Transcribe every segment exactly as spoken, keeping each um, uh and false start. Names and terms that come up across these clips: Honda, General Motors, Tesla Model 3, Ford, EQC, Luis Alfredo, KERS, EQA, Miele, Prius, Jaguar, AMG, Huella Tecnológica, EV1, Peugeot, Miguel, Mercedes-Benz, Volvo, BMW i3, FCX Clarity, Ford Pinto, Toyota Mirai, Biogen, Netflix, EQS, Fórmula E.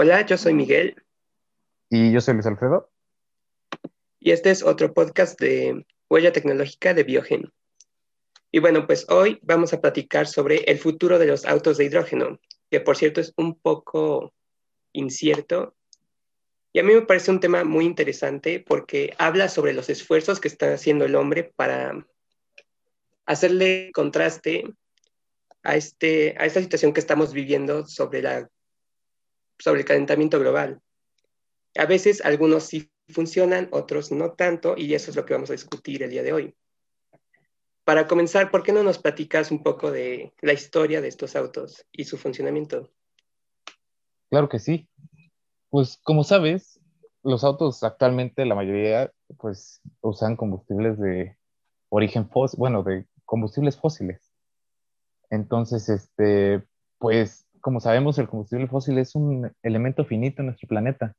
Hola, yo soy Miguel. Y yo soy Luis Alfredo. Y este es otro podcast de Huella Tecnológica de Biogen. Y bueno, pues hoy vamos a platicar sobre el futuro de los autos de hidrógeno, que por cierto es un poco incierto. Y a mí me parece un tema muy interesante porque habla sobre los esfuerzos que está haciendo el hombre para hacerle contraste a, este, a esta situación que estamos viviendo sobre, la, sobre el calentamiento global. A veces algunos sí funcionan, otros no tanto, y eso es lo que vamos a discutir el día de hoy. Para comenzar, ¿por qué no nos platicas un poco de la historia de estos autos y su funcionamiento? Claro que sí. Pues como sabes, los autos actualmente la mayoría pues usan combustibles de origen fósil, bueno, de combustibles fósiles. Entonces, este, pues como sabemos, el combustible fósil es un elemento finito en nuestro planeta.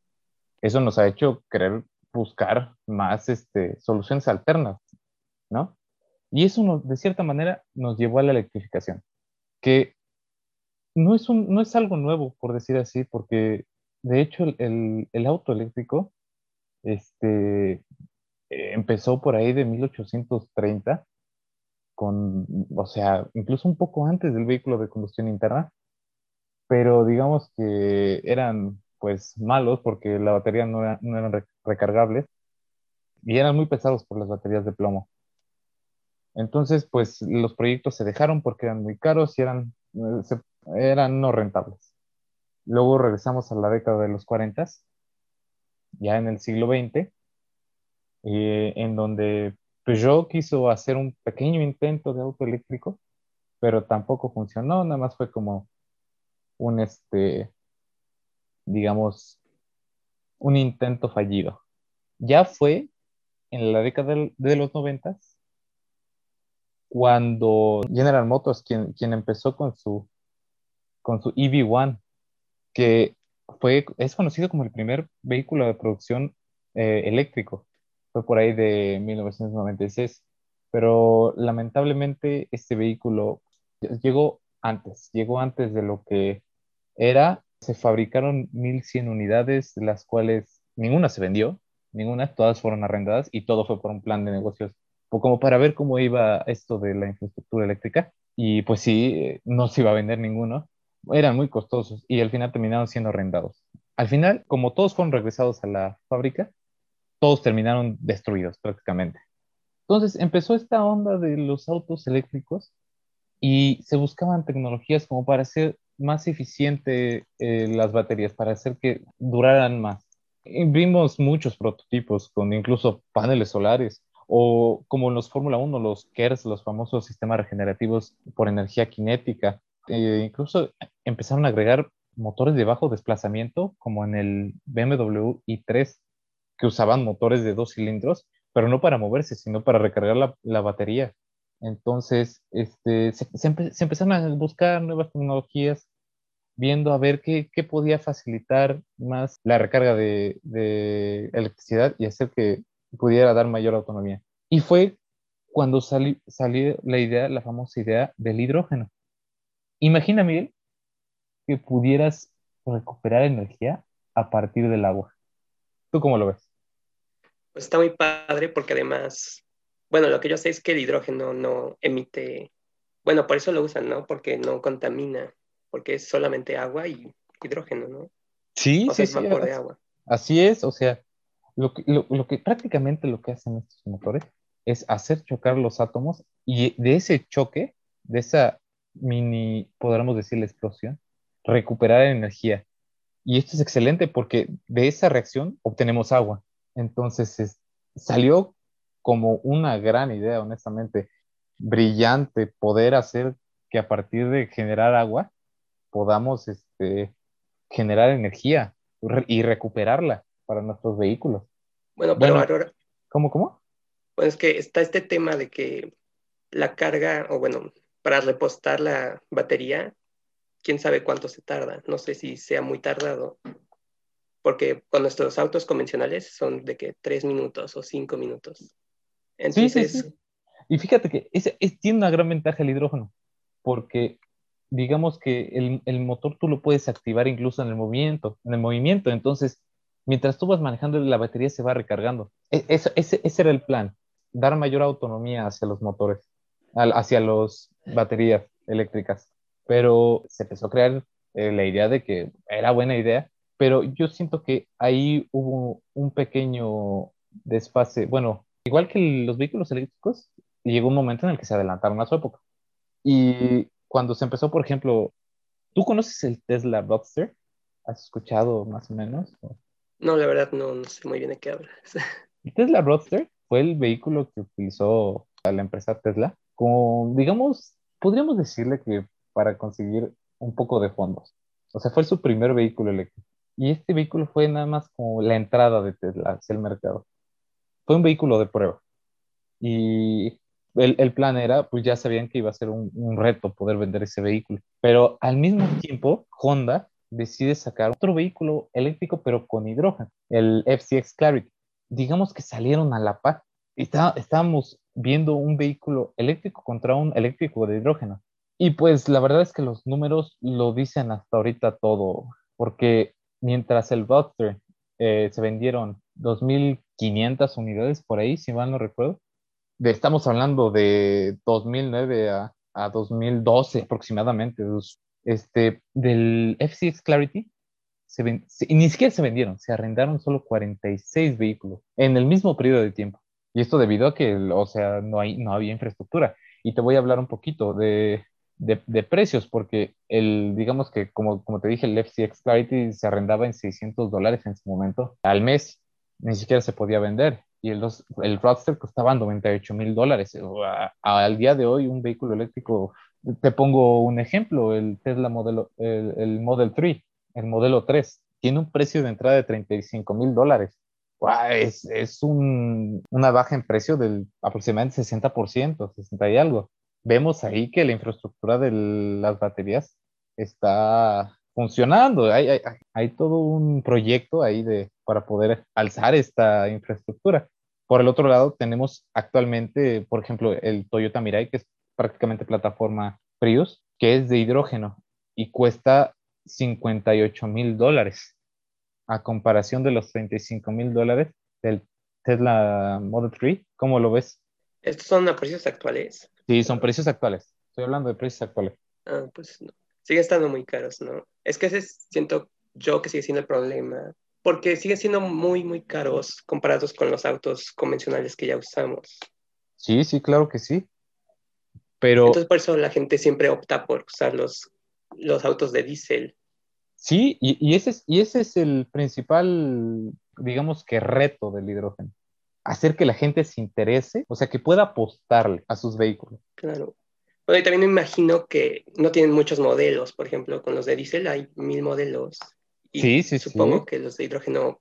Eso nos ha hecho querer buscar más este, soluciones alternas, ¿no? Y eso, nos, de cierta manera, nos llevó a la electrificación, que no es, un, no es algo nuevo, por decir así, porque, de hecho, el, el, el auto eléctrico este, eh, empezó por ahí de mil ochocientos treinta, con, o sea, incluso un poco antes del vehículo de combustión interna, pero digamos que eran, pues, malos, porque la batería no, era, no eran recargables, y eran muy pesados por las baterías de plomo. Entonces, pues, los proyectos se dejaron porque eran muy caros y eran, se, eran no rentables. Luego regresamos a la década de los cuarenta, ya en el siglo veinte, eh, en donde Peugeot quiso hacer un pequeño intento de auto eléctrico, pero tampoco funcionó, nada más fue como un, este, digamos, un intento fallido. Ya fue en la década de los noventa, cuando General Motors, quien, quien empezó con su, con su E V uno, que fue, es conocido como el primer vehículo de producción eh, eléctrico, fue por ahí de mil novecientos noventa y seis, pero lamentablemente este vehículo llegó antes, llegó antes de lo que era. Se fabricaron mil cien unidades, de las cuales ninguna se vendió, ninguna, todas fueron arrendadas y todo fue por un plan de negocios, como para ver cómo iba esto de la infraestructura eléctrica, y pues sí, no se iba a vender ninguno, eran muy costosos, y al final terminaron siendo arrendados. Al final, como todos fueron regresados a la fábrica, todos terminaron destruidos prácticamente. Entonces empezó esta onda de los autos eléctricos, y se buscaban tecnologías como para hacer más eficiente eh, las baterías, para hacer que duraran más. Y vimos muchos prototipos con incluso paneles solares, o como en los Fórmula uno, los K E R S, los famosos sistemas regenerativos por energía cinética. Eh, incluso empezaron a agregar motores de bajo desplazamiento, como en el B M W i tres, que usaban motores de dos cilindros, pero no para moverse, sino para recargar la, la batería. Entonces, este, se, se, empe- se empezaron a buscar nuevas tecnologías, viendo a ver qué, qué podía facilitar más la recarga de, de electricidad y hacer que pudiera dar mayor autonomía. Y fue cuando sali- salió la idea, la famosa idea del hidrógeno. Imagina, Miguel, que pudieras recuperar energía a partir del agua. ¿Tú cómo lo ves? Pues está muy padre porque además, bueno, lo que yo sé es que el hidrógeno no emite, bueno, por eso lo usan, ¿no? Porque no contamina, porque es solamente agua y hidrógeno, ¿no? Sí, o sea, sí, es vapor sí, de agua. Así es, o sea, Lo que, lo, lo que prácticamente lo que hacen estos motores es hacer chocar los átomos, y de ese choque, de esa mini, podríamos decir, la explosión, recuperar energía. Y esto es excelente porque de esa reacción obtenemos agua. Entonces es, salió como una gran idea, honestamente, brillante, poder hacer que a partir de generar agua podamos este, generar energía y recuperarla para nuestros vehículos. Bueno, pero bueno, ahora... ¿Cómo, cómo? Pues es que está este tema de que la carga, o bueno, para repostar la batería, quién sabe cuánto se tarda. No sé si sea muy tardado, porque con nuestros autos convencionales son de que tres minutos o cinco minutos. Entonces... Sí, sí, sí. Y fíjate que es, es, tiene una gran ventaja el hidrógeno, porque digamos que el, el motor tú lo puedes activar incluso en el movimiento, en el movimiento. Entonces, mientras tú vas manejando, la batería se va recargando. Eso, ese, ese era el plan, dar mayor autonomía hacia los motores, al, hacia las baterías eléctricas. Pero se empezó a crear eh, la idea de que era buena idea, pero yo siento que ahí hubo un pequeño desfase. Bueno, igual que los vehículos eléctricos, llegó un momento en el que se adelantaron a su época. Y cuando se empezó, por ejemplo, ¿tú conoces el Tesla Boxster? ¿Has escuchado más o menos? No, la verdad no, no sé muy bien de qué hablas. El Tesla Roadster fue el vehículo que utilizó la empresa Tesla como, digamos, podríamos decirle que para conseguir un poco de fondos. O sea, fue su primer vehículo eléctrico. Y este vehículo fue nada más como la entrada de Tesla hacia el mercado. Fue un vehículo de prueba. Y el, el plan era, pues ya sabían que iba a ser un, un reto poder vender ese vehículo. Pero al mismo tiempo, Honda decide sacar otro vehículo eléctrico pero con hidrógeno, el F C X Clarity. Digamos que salieron a la par. Está, estábamos viendo un vehículo eléctrico contra un eléctrico de hidrógeno. Y pues la verdad es que los números lo dicen hasta ahorita todo, porque mientras el Boxster eh, se vendieron dos mil quinientas unidades por ahí, si mal no recuerdo, de, estamos hablando de dos mil nueve a, a dos mil doce aproximadamente. Los, Este, del F C X Clarity, se ven, se, y ni siquiera se vendieron, se arrendaron solo cuarenta y seis vehículos en el mismo periodo de tiempo. Y esto debido a que, o sea, no, hay, no había infraestructura. Y te voy a hablar un poquito de, de, de precios, porque el, digamos que, como, como te dije, el F C X Clarity se arrendaba en seiscientos dólares en su momento al mes, ni siquiera se podía vender. Y el, dos, el Roadster costaba noventa y ocho mil dólares. Al día de hoy, un vehículo eléctrico, te pongo un ejemplo, el Tesla modelo, el, el Model tres, el modelo tres, tiene un precio de entrada de treinta y cinco mil dólares. Es, es un, una baja en precio del aproximadamente sesenta por ciento, sesenta y algo. Vemos ahí que la infraestructura de las baterías está funcionando. Hay, hay, hay todo un proyecto ahí de, para poder alzar esta infraestructura. Por el otro lado, tenemos actualmente, por ejemplo, el Toyota Mirai, que es prácticamente plataforma Prius, que es de hidrógeno y cuesta cincuenta y ocho mil dólares a comparación de los treinta y cinco mil dólares del Tesla Model tres. ¿Cómo lo ves? ¿Estos son a precios actuales? Sí, son precios actuales. Estoy hablando de precios actuales. Ah, pues no. Siguen estando muy caros, ¿no? Es que ese siento yo que sigue siendo el problema, porque siguen siendo muy, muy caros comparados con los autos convencionales que ya usamos. Sí, sí, claro que sí. Pero, entonces por eso la gente siempre opta por usar los, los autos de diésel. Sí, y, y, ese es, y ese es el principal, digamos que reto del hidrógeno. Hacer que la gente se interese, o sea, que pueda apostarle a sus vehículos. Claro. Bueno, y también me imagino que no tienen muchos modelos. Por ejemplo, con los de diésel hay mil modelos. Y sí, sí, supongo sí. que los de hidrógeno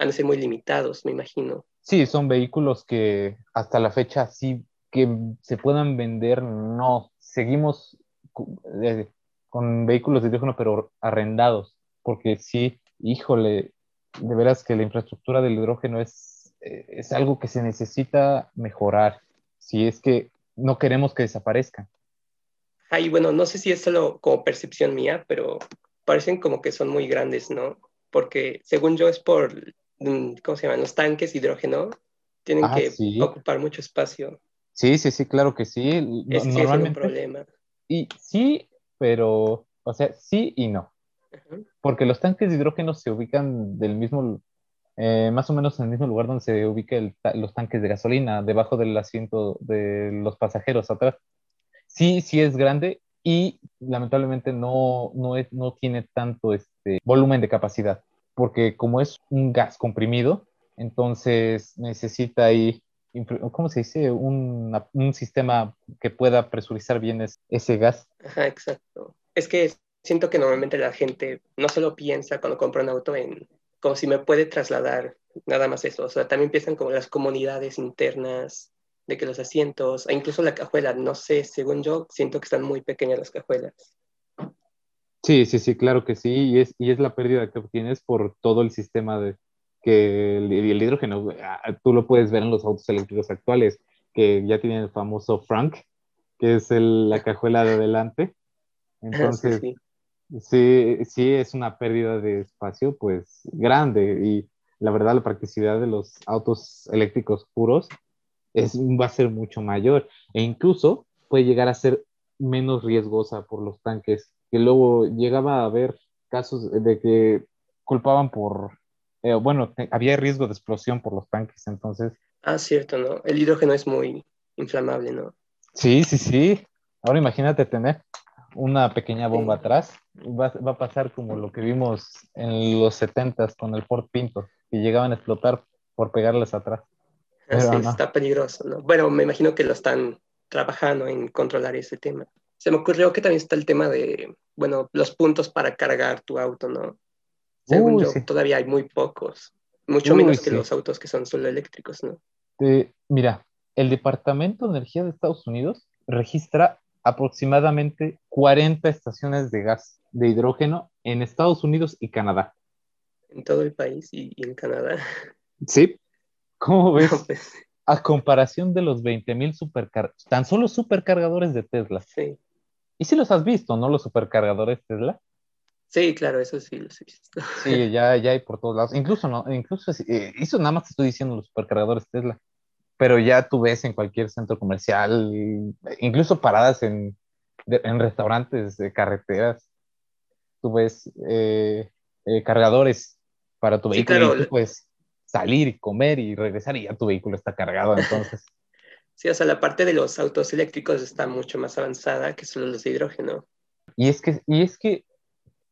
han de ser muy limitados, me imagino. Sí, son vehículos que hasta la fecha sí que se puedan vender, no. Seguimos con vehículos de hidrógeno, pero arrendados, porque sí, híjole, de veras que la infraestructura del hidrógeno es, es algo que se necesita mejorar, si es que no queremos que desaparezcan. Ay, bueno, no sé si es solo como percepción mía, pero parecen como que son muy grandes, ¿no? Porque según yo es por, ¿cómo se llaman? Los tanques de hidrógeno tienen ah, que sí. ocupar mucho espacio. Sí, sí, sí, claro que sí. Es, sí, es un problema. Y sí, pero, o sea, sí y no. Uh-huh. Porque los tanques de hidrógeno se ubican del mismo, eh, más o menos en el mismo lugar donde se ubican los tanques de gasolina, debajo del asiento de los pasajeros atrás. Sí, sí es grande y lamentablemente no, no, es, no tiene tanto este volumen de capacidad. Porque como es un gas comprimido, entonces necesita ahí, ¿cómo se dice? Un, un sistema que pueda presurizar bien ese, ese gas. Ajá, exacto. Es que siento que normalmente la gente no solo piensa cuando compra un auto en como si me puede trasladar, nada más eso. O sea, también piensan como las comunidades internas, de que los asientos, e incluso la cajuela, no sé, según yo, siento que están muy pequeñas las cajuelas. Sí, sí, sí, claro que sí. Y es, y es la pérdida que obtienes por todo el sistema de que el, el hidrógeno, tú lo puedes ver en los autos eléctricos actuales, que ya tienen el famoso Frank, que es el, la cajuela de adelante, Entonces, sí, sí. sí, sí es una pérdida de espacio, pues, grande. Y la verdad, la practicidad de los autos eléctricos puros es, va a ser mucho mayor. E incluso puede llegar a ser menos riesgosa por los tanques. Que luego llegaba a haber casos de que culpaban por... Eh, bueno, te, había riesgo de explosión por los tanques, entonces... Ah, cierto, ¿no? El hidrógeno es muy inflamable, ¿no? Sí, sí, sí. Ahora imagínate tener una pequeña bomba sí. atrás. Va, va a pasar como lo que vimos en los setentas con el Ford Pinto, que llegaban a explotar por pegarles atrás. Ah, sí, no. Está peligroso, ¿no? Bueno, me imagino que lo están trabajando en controlar ese tema. Se me ocurrió que también está el tema de, bueno, los puntos para cargar tu auto, ¿no? Según Uy, yo, sí. todavía hay muy pocos. Mucho Uy, menos que sí. los autos que son solo eléctricos, ¿no? Eh, mira, el Departamento de Energía de Estados Unidos registra aproximadamente cuarenta estaciones de gas de hidrógeno en Estados Unidos y Canadá. En todo el país y, y en Canadá. Sí. ¿Cómo ves? No, pues... A comparación de los veinte mil supercargadores, tan solo supercargadores de Tesla. Sí. ¿Y si los has visto, no? Los supercargadores Tesla. Sí, claro, eso sí los he visto. Sí, ya, ya hay por todos lados. Incluso, no, incluso eh, eso nada más te estoy diciendo los supercargadores Tesla. Pero ya tú ves en cualquier centro comercial, incluso paradas en, de, en restaurantes, de carreteras, tú ves eh, eh, cargadores para tu vehículo. Sí, claro. Y tú puedes salir, comer y regresar y ya tu vehículo está cargado, entonces. Sí, o sea, la parte de los autos eléctricos está mucho más avanzada que solo los de hidrógeno. Y es que... Y es que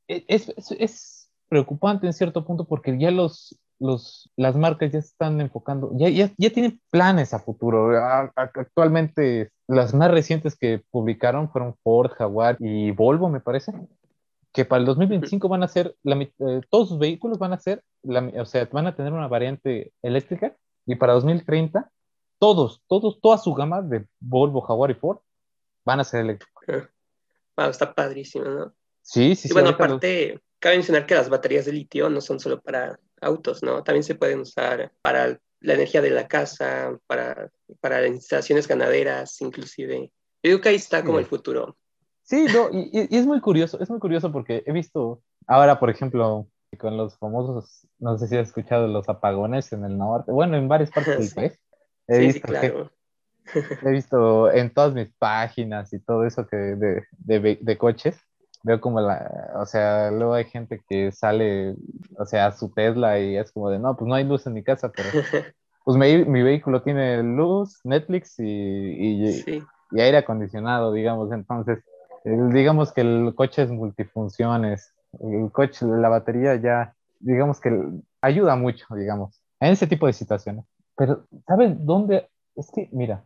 Es, es, es preocupante en cierto punto porque ya los, los, las marcas ya se están enfocando, ya, ya, ya tienen planes a futuro. A, a, actualmente las más recientes que publicaron fueron Ford, Jaguar y Volvo, me parece, que para el dos mil veinticinco van a ser, la, eh, todos sus vehículos van a ser, la, o sea, van a tener una variante eléctrica y para dos mil treinta todos, todos, toda su gama de Volvo, Jaguar y Ford van a ser eléctricos. Wow, está padrísimo, ¿no? Sí, sí, y sí, bueno, aparte, los... cabe mencionar que las baterías de litio no son solo para autos, ¿no? También se pueden usar para la energía de la casa, para, para instalaciones ganaderas, inclusive. Yo creo que ahí está como sí. el futuro. Sí, no, y, y es muy curioso, es muy curioso porque he visto ahora, por ejemplo, con los famosos, no sé si has escuchado los apagones en el norte, bueno, en varias partes del país. He sí, visto sí, claro. Que... He visto en todas mis páginas y todo eso que de, de, de coches. Veo como la, o sea, luego hay gente que sale, o sea, a su Tesla y es como de, no, pues no hay luz en mi casa, pero pues mi, mi vehículo tiene luz, Netflix y, y, sí. y aire acondicionado, digamos. Entonces, digamos que el coche es multifunciones, el coche, la batería ya, digamos que ayuda mucho, digamos, en ese tipo de situaciones. Pero, ¿sabes dónde? Es que, mira.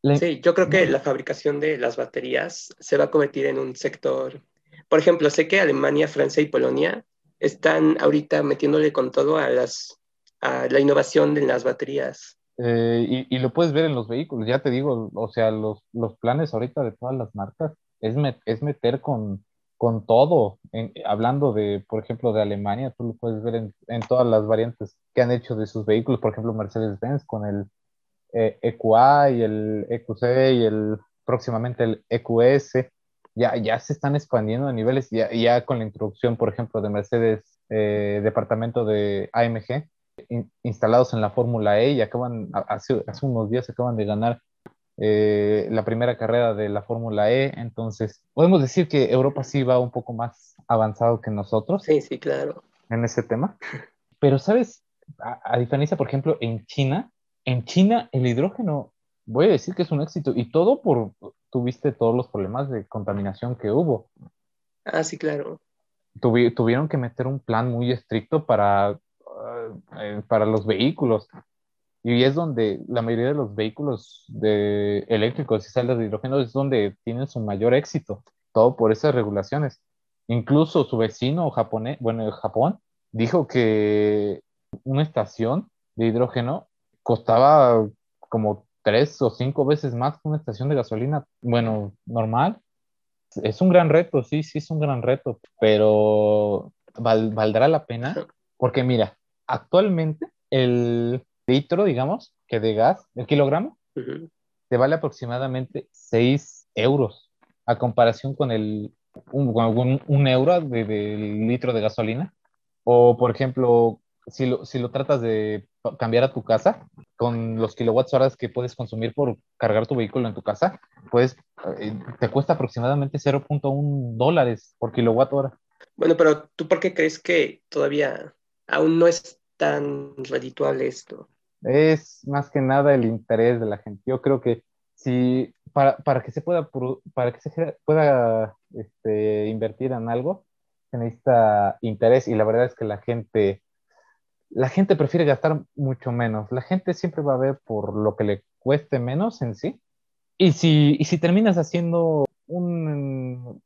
La... Sí, yo creo que la fabricación de las baterías se va a convertir en un sector... Por ejemplo, sé que Alemania, Francia y Polonia están ahorita metiéndole con todo a, las, a la innovación de las baterías. Eh, y, y lo puedes ver en los vehículos, ya te digo, o sea, los, los planes ahorita de todas las marcas es, met, es meter con, con todo. En, hablando de, por ejemplo, de Alemania, tú lo puedes ver en, en todas las variantes que han hecho de sus vehículos, por ejemplo, Mercedes-Benz con el eh, E Q A y el E Q C y el próximamente el E Q S. Ya, ya se están expandiendo a niveles, ya, ya con la introducción, por ejemplo, de Mercedes, eh, departamento de A M G, in, instalados en la Fórmula E, y acaban, hace, hace unos días acaban de ganar eh, la primera carrera de la Fórmula E, entonces podemos decir que Europa sí va un poco más avanzado que nosotros. Sí, sí, claro. En ese tema. Pero, ¿sabes? A, a diferencia, por ejemplo, en China, en China el hidrógeno, voy a decir que es un éxito, y todo por... Tuviste todos los problemas de contaminación que hubo. Ah, sí, claro. Tuvi- tuvieron que meter un plan muy estricto para, uh, para los vehículos. Y es donde la mayoría de los vehículos de eléctricos y celdas de hidrógeno es donde tienen su mayor éxito. Todo por esas regulaciones. Incluso su vecino japonés, bueno, Japón, dijo que una estación de hidrógeno costaba como tres o cinco veces más que una estación de gasolina, bueno, normal. Es un gran reto, sí, sí es un gran reto, pero val, ¿valdrá la pena? Porque mira, actualmente el litro, digamos, que de gas, el kilogramo, uh-huh. te vale aproximadamente seis euros, a comparación con el un, un, un euro del de litro de gasolina. O, por ejemplo, si lo, si lo tratas de cambiar a tu casa, con los kilowatts horas que puedes consumir por cargar tu vehículo en tu casa, pues eh, te cuesta aproximadamente cero punto uno dólares por kilowatt hora. Bueno, pero ¿tú por qué crees que todavía aún no es tan redituable esto? Es más que nada el interés de la gente. Yo creo que si para, para que se pueda, para que se pueda este, invertir en algo, se necesita interés, y la verdad es que la gente, la gente prefiere gastar mucho menos. La gente siempre va a ver por lo que le cueste menos en sí. Y si, y si terminas haciendo un,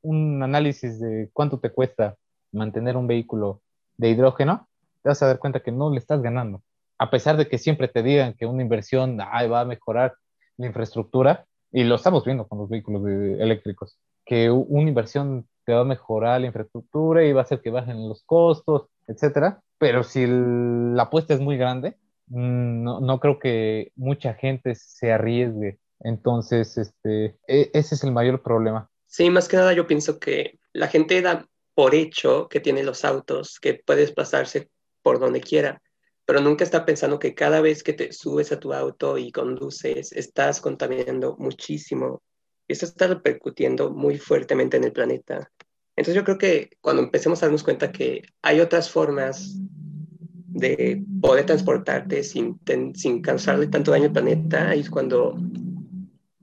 un análisis de cuánto te cuesta mantener un vehículo de hidrógeno, te vas a dar cuenta que no le estás ganando. A pesar de que siempre te digan que una inversión ay, va a mejorar la infraestructura, y lo estamos viendo con los vehículos de, eléctricos, que una inversión te va a mejorar la infraestructura y va a hacer que bajen los costos, etcétera. Pero si el, la apuesta es muy grande, no, no creo que mucha gente se arriesgue. Entonces, este, e, ese es el mayor problema. Sí, más que nada yo pienso que la gente da por hecho que tiene los autos, que puede desplazarse por donde quiera, pero nunca está pensando que cada vez que te subes a tu auto y conduces, estás contaminando muchísimo. Eso está repercutiendo muy fuertemente en el planeta. Entonces yo creo que cuando empecemos a darnos cuenta que hay otras formas de poder transportarte sin, ten, sin causarle tanto daño al planeta, ahí es cuando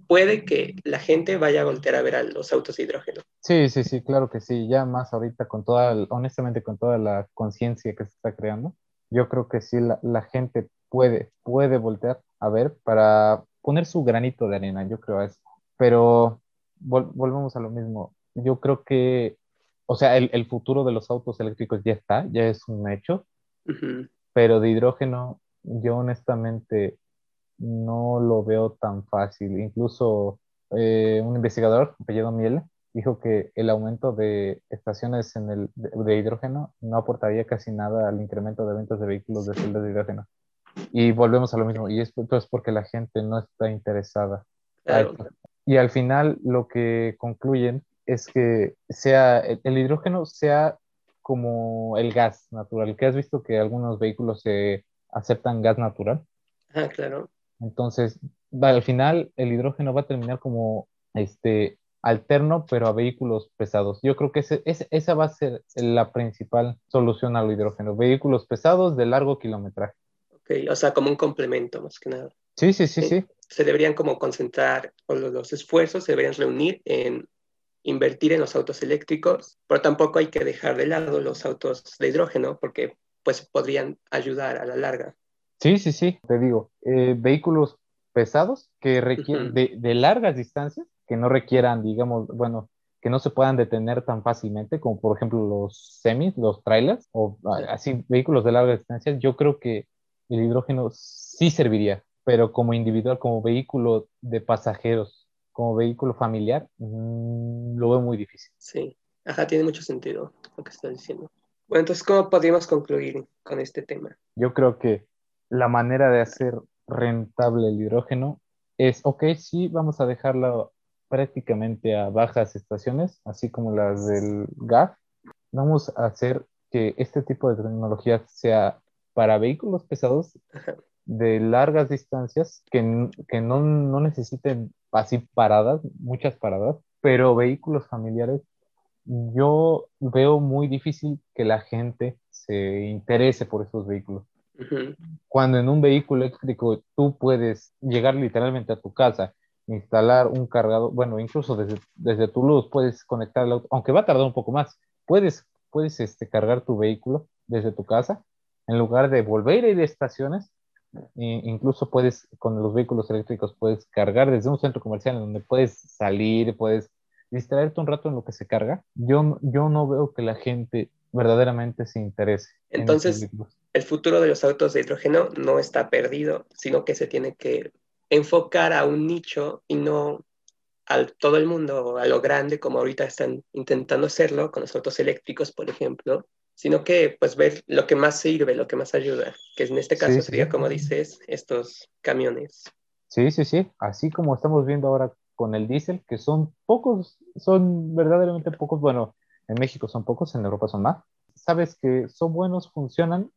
puede que la gente vaya a voltear a ver a los autos de hidrógeno. Sí, sí, sí, claro que sí. Ya más ahorita con toda, honestamente con toda la conciencia que se está creando, yo creo que sí la, la gente puede, puede voltear a ver para poner su granito de arena, yo creo a eso. Pero vol- volvemos a lo mismo. Yo creo que, o sea, el, el futuro de los autos eléctricos ya está, ya es un hecho, uh-huh. Pero de hidrógeno yo honestamente no lo veo tan fácil. Incluso eh, un investigador, apellido Miele, dijo que el aumento de estaciones en el, de, de hidrógeno no aportaría casi nada al incremento de ventas de vehículos de celdas de hidrógeno. Y volvemos a lo mismo, y es pues, porque la gente no está interesada. Claro. Y al final lo que concluyen es que sea el, el hidrógeno sea como el gas natural, que has visto que algunos vehículos eh, aceptan gas natural. Ah, claro. Entonces, al final el hidrógeno va a terminar como este alterno, pero a vehículos pesados. Yo creo que ese, ese, esa va a ser la principal solución al hidrógeno, vehículos pesados de largo kilometraje. Okay, o sea, como un complemento más que nada. Sí, sí, sí, sí. Se deberían como concentrar, o los, los esfuerzos se deberían reunir en invertir en los autos eléctricos, pero tampoco hay que dejar de lado los autos de hidrógeno porque pues podrían ayudar a la larga. Sí, sí, sí, te digo, eh, vehículos pesados que requieren uh-huh. de, de largas distancias, que no requieran, digamos, bueno, que no se puedan detener tan fácilmente, como por ejemplo los semis, los trailers, o así, vehículos de largas distancias, yo creo que el hidrógeno sí serviría, pero como individual, como vehículo de pasajeros, como vehículo familiar, mmm, lo veo muy difícil. Sí, ajá, tiene mucho sentido lo que estás diciendo. Bueno, entonces, ¿cómo podríamos concluir con este tema? Yo creo que la manera de hacer rentable el hidrógeno es, ok, sí, vamos a dejarlo prácticamente a bajas estaciones, así como las del gas. Vamos a hacer que este tipo de tecnología sea para vehículos pesados, ajá, de largas distancias, que, que no, no necesiten así paradas, muchas paradas, pero vehículos familiares, yo veo muy difícil que la gente se interese por esos vehículos. Uh-huh. Cuando en un vehículo eléctrico tú puedes llegar literalmente a tu casa, instalar un cargador, bueno, incluso desde, desde tu luz puedes conectar el auto, aunque va a tardar un poco más, puedes, puedes este, cargar tu vehículo desde tu casa, en lugar de volver a ir a estaciones. Incluso puedes, con los vehículos eléctricos puedes cargar desde un centro comercial en donde puedes salir, puedes distraerte un rato en lo que se carga. Yo, yo no veo que la gente verdaderamente se interese. Entonces, en el futuro de los autos de hidrógeno no está perdido, sino que se tiene que enfocar a un nicho y no a todo el mundo, a lo grande, como ahorita están intentando hacerlo con los autos eléctricos, por ejemplo, sino que pues ver lo que más sirve, lo que más ayuda, que en este caso sí, sería, sí, como dices, estos camiones. Sí, sí, sí, así como estamos viendo ahora con el diésel, que son pocos, son verdaderamente pocos. Bueno, en México son pocos, en Europa son más. Sabes que son buenos, funcionan,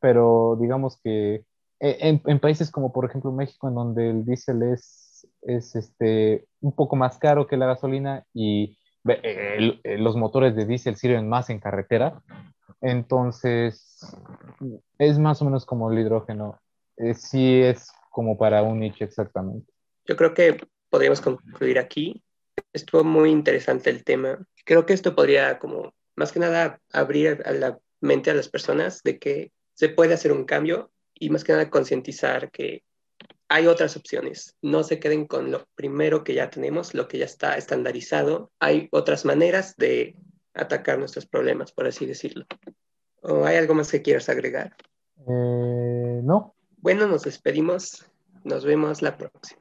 pero digamos que en, en países como por ejemplo México, en donde el diésel es, es este, un poco más caro que la gasolina y el, los motores de diésel sirven más en carretera, entonces es más o menos como el hidrógeno. Eh, sí es como para un nicho exactamente. Yo creo que podríamos concluir aquí. Estuvo muy interesante el tema. Creo que esto podría, como más que nada, abrir a la mente a las personas de que se puede hacer un cambio y más que nada concientizar que hay otras opciones. No se queden con lo primero que ya tenemos, lo que ya está estandarizado. Hay otras maneras de atacar nuestros problemas, por así decirlo. ¿O hay algo más que quieras agregar? Eh, no. Bueno, nos despedimos. Nos vemos la próxima.